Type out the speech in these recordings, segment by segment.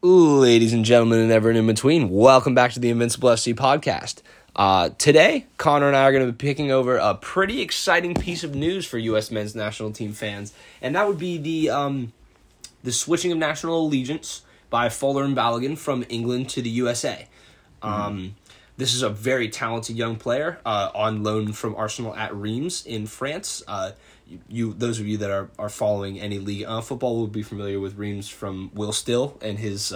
Ladies and gentlemen, and everyone in between, welcome back to the Invincible FC podcast. Today, Connor and I are going to be picking over a pretty exciting piece of news for U.S. men's national team fans, and that would be the switching of national allegiance by Folarin Balogun from England to the USA. This is a very talented young player on loan from Arsenal at Reims in France. Those of you that are following any league football will be familiar with Reims from Will Still and his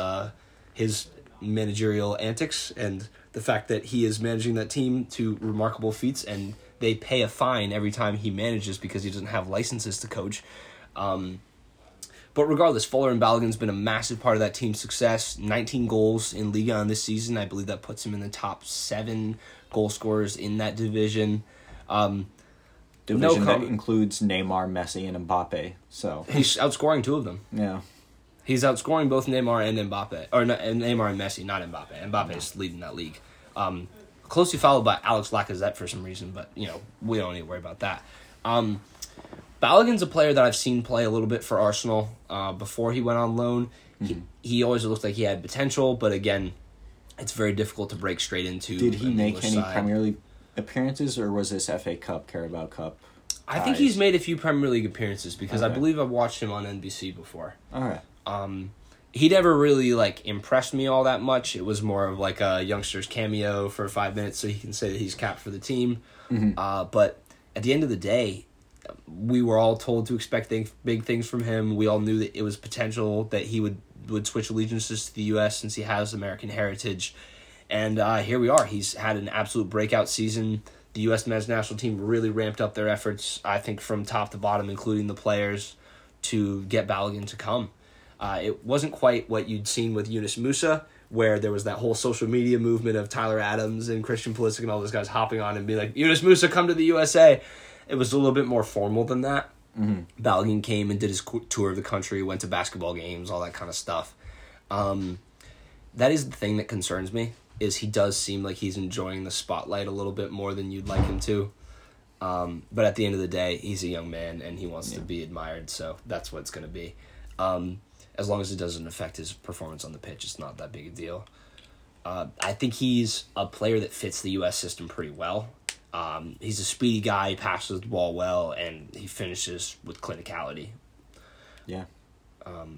managerial antics and the fact that he is managing that team to remarkable feats, and they pay a fine every time he manages because he doesn't have licenses to coach. But regardless, Folarin Balogun's been a massive part of that team's success. 19 goals in Liga on this season. I believe that puts him in the top 7 goal scorers in that division. That includes Neymar, Messi, and Mbappe. So he's outscoring 2 of them. Yeah, he's outscoring both Neymar and Mbappe, or Neymar and Messi, not Mbappe. Mbappe's leading that league, closely followed by Alex Lacazette for some reason. But we don't need to worry about that. Balogun's a player that I've seen play a little bit for Arsenal before he went on loan. He always looked like he had potential, but again, it's very difficult to break straight into. Did he make any Premier League appearances, or was this FA Cup, Carabao Cup? I think he's made a few Premier League appearances because I believe I've watched him on NBC before. All right. He never really impressed me all that much. It was more of a youngster's cameo for 5 minutes, so he can say that he's capped for the team. But at the end of the day, we were all told to expect big things from him. We all knew that it was potential that he would switch allegiances to the U.S. since he has American heritage. And here we are. He's had an absolute breakout season. The U.S. men's national team really ramped up their efforts, I think, from top to bottom, including the players, to get Balogun to come. It wasn't quite what you'd seen with Yunus Musa, where there was that whole social media movement of Tyler Adams and Christian Pulisic and all those guys hopping on and being like, Yunus Musa, come to the USA. It was a little bit more formal than that. Balogun came and did his tour of the country, went to basketball games, all that kind of stuff. That is the thing that concerns me. Is he does seem like he's enjoying the spotlight a little bit more than you'd like him to. But at the end of the day, he's a young man and he wants to be admired, so that's what it's going to be. As long as it doesn't affect his performance on the pitch, it's not that big a deal. I think he's a player that fits the U.S. system pretty well. He's a speedy guy, he passes the ball well, and he finishes with clinicality. Yeah.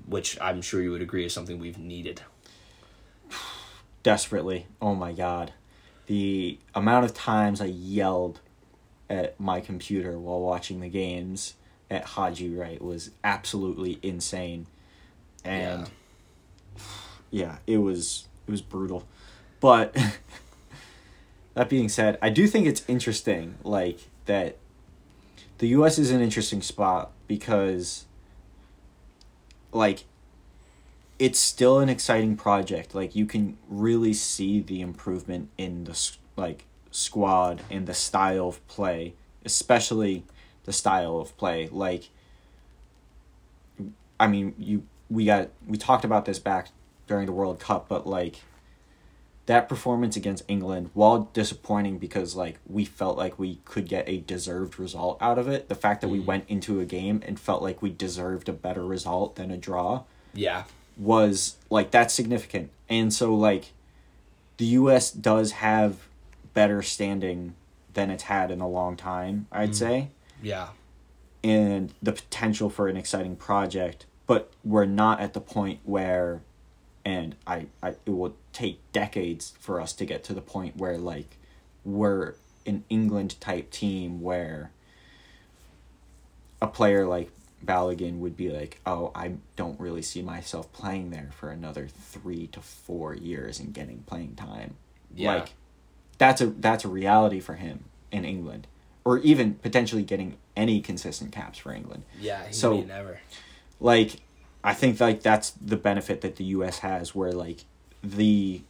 Which I'm sure you would agree is something we've needed. Desperately. Oh my God. The amount of times I yelled at my computer while watching the games at Haji Wright was absolutely insane. And yeah it was brutal. But that being said, I do think it's interesting that the US is an interesting spot because it's still an exciting project. You can really see the improvement in the squad and the style of play, especially the style of play. I mean, we talked about this back during the World Cup, but that performance against England, while disappointing because we felt like we could get a deserved result out of it, the fact that we went into a game and felt like we deserved a better result than a draw. Yeah. Was that's significant. And so the US does have better standing than it's had in a long time, I'd say. Yeah. And the potential for an exciting project, but we're not at the point where, and it will take decades for us to get to the point where we're an England type team where a player Balogun would be I don't really see myself playing there for another 3 to 4 years and getting playing time. Yeah. That's a reality for him in England, or even potentially getting any consistent caps for England. Yeah, so never. I think that's the benefit that the US has, where the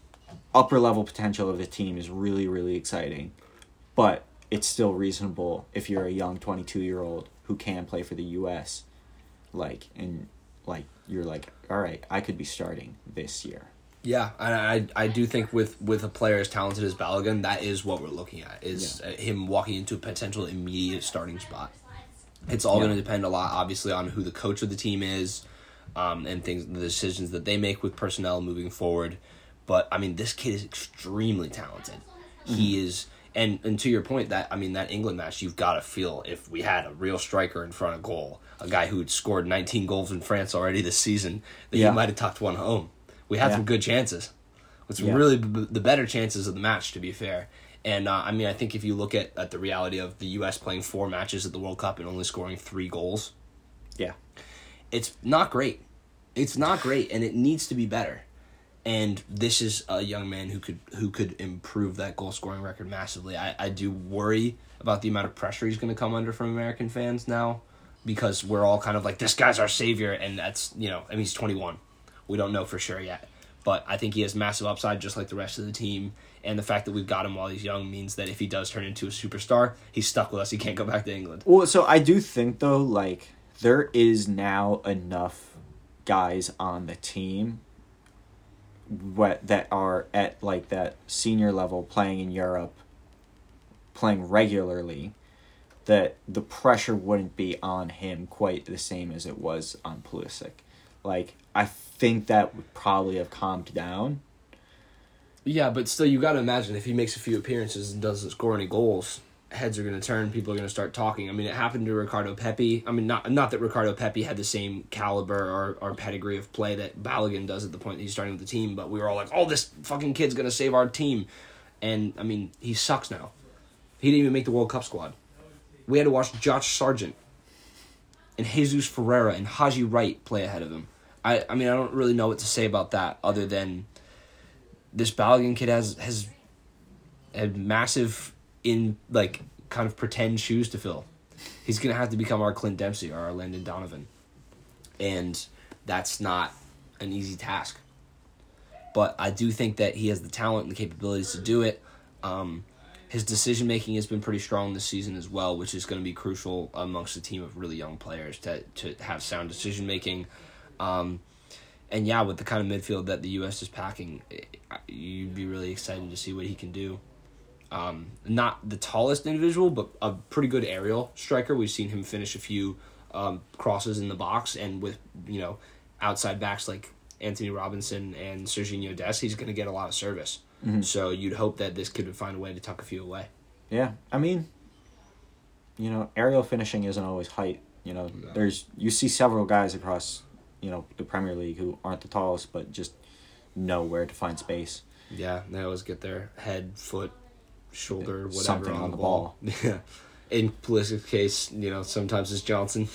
upper level potential of the team is really, really exciting, but it's still reasonable if you're a young 22-year-old who can play for the U.S., you're all right, I could be starting this year. Yeah, and I do think with a player as talented as Balogun, that is what we're looking at, is him walking into a potential immediate starting spot. It's all going to depend a lot, obviously, on who the coach of the team is, and things, the decisions that they make with personnel moving forward. But, I mean, this kid is extremely talented. Mm-hmm. He is... And to your point, that I mean, that England match, you've got to feel if we had a real striker in front of goal, a guy who'd scored 19 goals in France already this season, that he might have tucked one home. We had some good chances. It's really the better chances of the match, to be fair. And, I mean, I think if you look at the reality of the U.S. playing 4 matches at the World Cup and only scoring 3 goals, it's not great. It's not great, and it needs to be better. And this is a young man who could improve that goal-scoring record massively. I do worry about the amount of pressure he's going to come under from American fans now, because we're all kind of like, this guy's our savior, and that's, you know, I mean, he's 21. We don't know for sure yet. But I think he has massive upside, just like the rest of the team. And the fact that we've got him while he's young means that if he does turn into a superstar, he's stuck with us. He can't go back to England. Well, so I do think, though, like, there is now enough guys on the team that are at like that senior level, playing in Europe, playing regularly, that the pressure wouldn't be on him quite the same as it was on Pulisic. Like, I think that would probably have calmed down. Yeah, but still, you got to imagine if he makes a few appearances and doesn't score any goals, heads are going to turn, people are going to start talking. I mean, it happened to Ricardo Pepi. I mean, not that Ricardo Pepi had the same caliber or pedigree of play that Balogun does at the point that he's starting with the team, but we were all like, oh, this fucking kid's going to save our team. And, I mean, he sucks now. He didn't even make the World Cup squad. We had to watch Josh Sargent and Jesus Ferreira and Haji Wright play ahead of him. I mean, I don't really know what to say about that other than this Balogun kid has a massive... in, like, kind of pretend shoes to fill. He's going to have to become our Clint Dempsey or our Landon Donovan. And that's not an easy task. But I do think that he has the talent and the capabilities to do it. His decision-making has been pretty strong this season as well, which is going to be crucial amongst a team of really young players to have sound decision-making. And, yeah, with the kind of midfield that the U.S. is packing, you'd be really excited to see what he can do. Not the tallest individual, but a pretty good aerial striker. We've seen him finish a few crosses in the box, and with, you know, outside backs like Anthony Robinson and Serginho Dest, he's going to get a lot of service. Mm-hmm. So you'd hope that this kid would find a way to tuck a few away. Yeah, I mean, you know, aerial finishing isn't always height. You know, you see several guys across, you know, the Premier League who aren't the tallest, but just know where to find space. Yeah, they always get their head, foot, shoulder, whatever, something on the ball. Yeah. In Pulisic's case, you know, sometimes it's Johnson.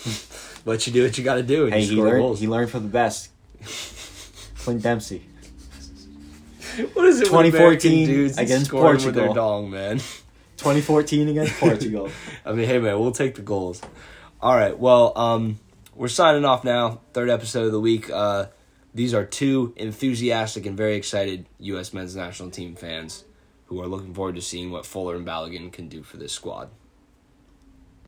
But you do what you got to do. And hey, he learned from the best. Clint Dempsey. What is it? 2014 against Portugal. With their dong, man. 2014 against Portugal. I mean, hey, man, we'll take the goals. All right, well, we're signing off now. Third episode of the week. These are 2 enthusiastic and very excited U.S. men's national team fans who are looking forward to seeing what Folarin Balogun can do for this squad.